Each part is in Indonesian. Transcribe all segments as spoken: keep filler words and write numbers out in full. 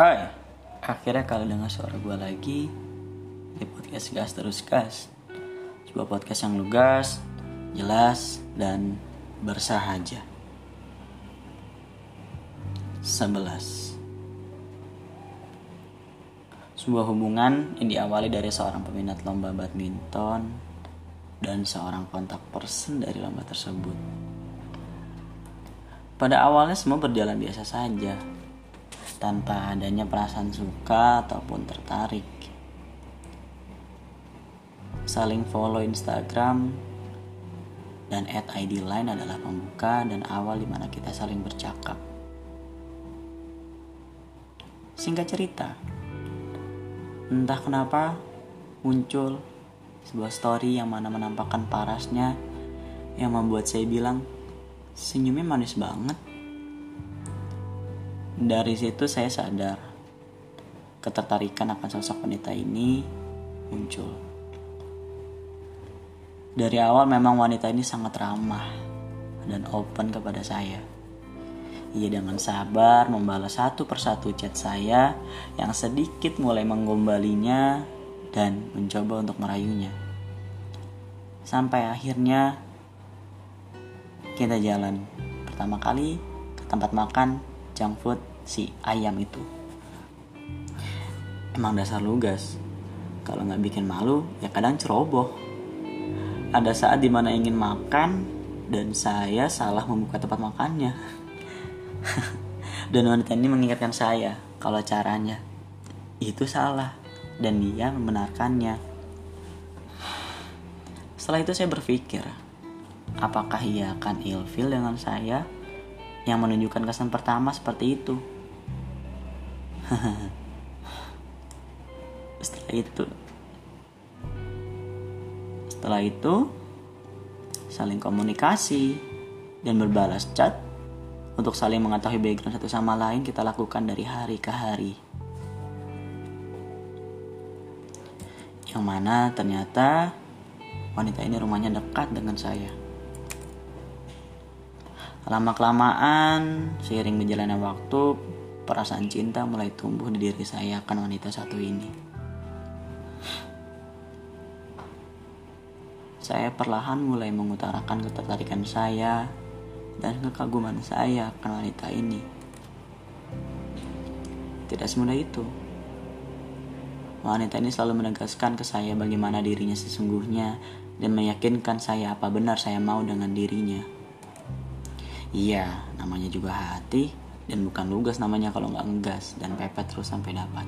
Hai, akhirnya kalian dengar suara gue lagi di podcast Gas Terus Gas. Sebuah podcast yang lugas, jelas, dan bersahaja. Sebelas. Sebuah hubungan yang diawali dari seorang peminat lomba badminton dan seorang kontak person dari lomba tersebut. Pada awalnya semua berjalan biasa saja, tanpa adanya perasaan suka ataupun tertarik. Saling follow Instagram dan add I D Line adalah pembuka dan awal dimana kita saling bercakap. Singkat cerita, entah kenapa muncul sebuah story yang mana menampakkan parasnya, yang membuat saya bilang, senyumnya manis banget. Dari situ saya sadar ketertarikan akan sosok wanita ini muncul. Dari awal memang wanita ini sangat ramah dan open kepada saya. Ia dengan sabar membalas satu persatu chat saya yang sedikit mulai menggombalinya dan mencoba untuk merayunya. Sampai akhirnya kita jalan pertama kali ke tempat makan junk food si ayam itu. Emang dasar lugas, kalau gak bikin malu ya kadang ceroboh. Ada saat dimana ingin makan dan saya salah membuka tempat makannya dan wanita ini mengingatkan saya kalau caranya itu salah dan dia membenarkannya. Setelah itu saya berpikir, apakah ia akan ilfil dengan saya yang menunjukkan kesan pertama seperti itu? Setelah itu Setelah itu saling komunikasi dan berbalas chat untuk saling mengetahui background satu sama lain kita lakukan dari hari ke hari. Yang mana ternyata wanita ini rumahnya dekat dengan saya. Lama-kelamaan, seiring berjalannya waktu, perasaan cinta mulai tumbuh di diri saya akan wanita satu ini. Saya perlahan mulai mengutarakan ketertarikan saya dan kekaguman saya akan wanita ini. Tidak semudah itu. Wanita ini selalu menegaskan ke saya bagaimana dirinya sesungguhnya dan meyakinkan saya apa benar saya mau dengan dirinya. Iya, namanya juga hati dan bukan lugas namanya kalau nggak ngegas dan pepet terus sampai dapat.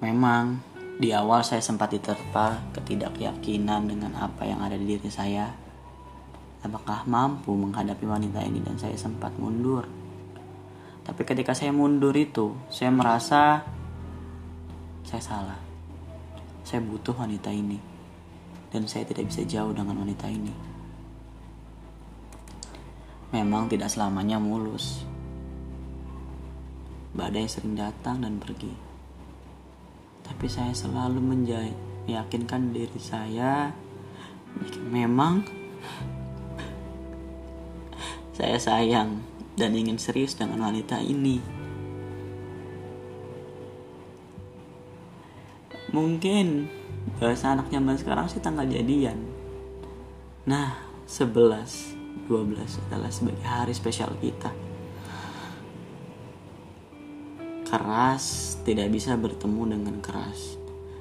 Memang di awal saya sempat diterpa ketidakyakinan dengan apa yang ada di diri saya. Apakah mampu menghadapi wanita ini, dan saya sempat mundur. Tapi ketika saya mundur itu, saya merasa saya salah. Saya butuh wanita ini, dan saya tidak bisa jauh dengan wanita ini. Memang tidak selamanya mulus. Badai sering datang dan pergi. Tapi saya selalu meyakinkan diri saya, memang saya sayang dan ingin serius dengan wanita ini. Mungkin bahasa anak zaman sekarang sih tanggal jadian. Nah, sebelas, dua belas adalah sebagai hari spesial kita. Keras tidak bisa bertemu dengan keras,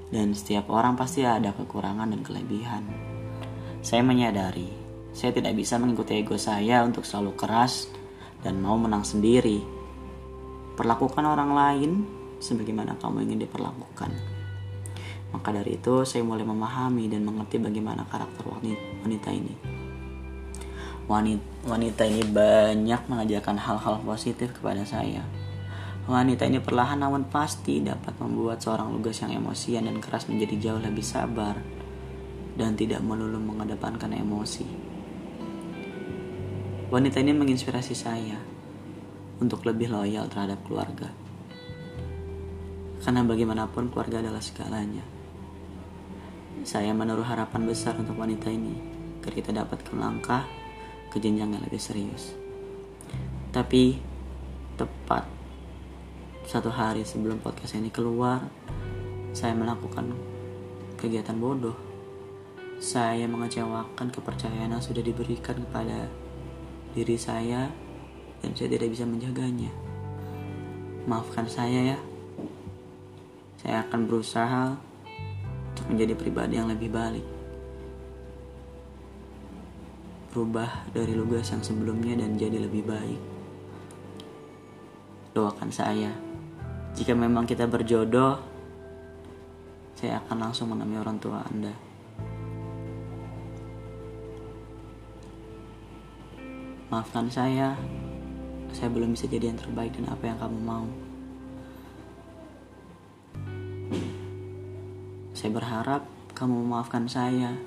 dan setiap orang pasti ada kekurangan dan kelebihan. Saya menyadari saya tidak bisa mengikuti ego saya untuk selalu keras dan mau menang sendiri. Perlakukan orang lain sebagaimana kamu ingin diperlakukan. Maka dari itu saya mulai memahami dan mengerti bagaimana karakter wanita ini. Wanita ini banyak mengajarkan hal-hal positif kepada saya. Wanita ini perlahan namun pasti dapat membuat seorang lugas yang emosian dan keras menjadi jauh lebih sabar dan tidak melulu mengedepankan emosi. Wanita ini menginspirasi saya untuk lebih loyal terhadap keluarga. Karena bagaimanapun keluarga adalah segalanya. Saya menaruh harapan besar untuk wanita ini agar kita dapat melangkah ke jenjang yang lebih serius. Tapi tepat Satu hari sebelum podcast ini keluar, saya melakukan kegiatan bodoh. Saya mengecewakan kepercayaan yang sudah diberikan kepada diri saya, dan saya tidak bisa menjaganya. Maafkan saya ya. Saya akan berusaha untuk menjadi pribadi yang lebih baik. Berubah dari lugas yang sebelumnya dan jadi lebih baik. Doakan saya. Jika memang kita berjodoh, saya akan langsung menemui orang tua Anda. Maafkan saya, saya belum bisa jadi yang terbaik dan apa yang kamu mau. Saya berharap kamu memaafkan saya.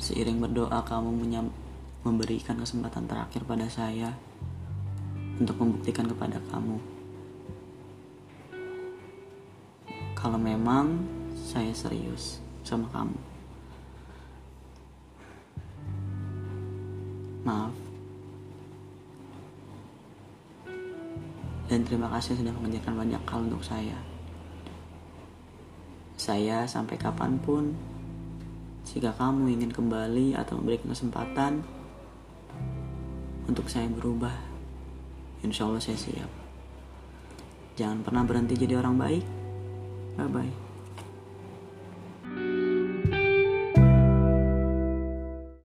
Seiring berdoa, kamu menyam- memberikan kesempatan terakhir pada saya untuk membuktikan kepada kamu kalau memang saya serius sama kamu. Maaf. Dan terima kasih sudah mengerjakan banyak hal untuk saya. Saya sampai kapanpun, jika kamu ingin kembali atau memberikan kesempatan untuk saya berubah, insya Allah saya siap. Jangan pernah berhenti jadi orang baik. Bye-bye.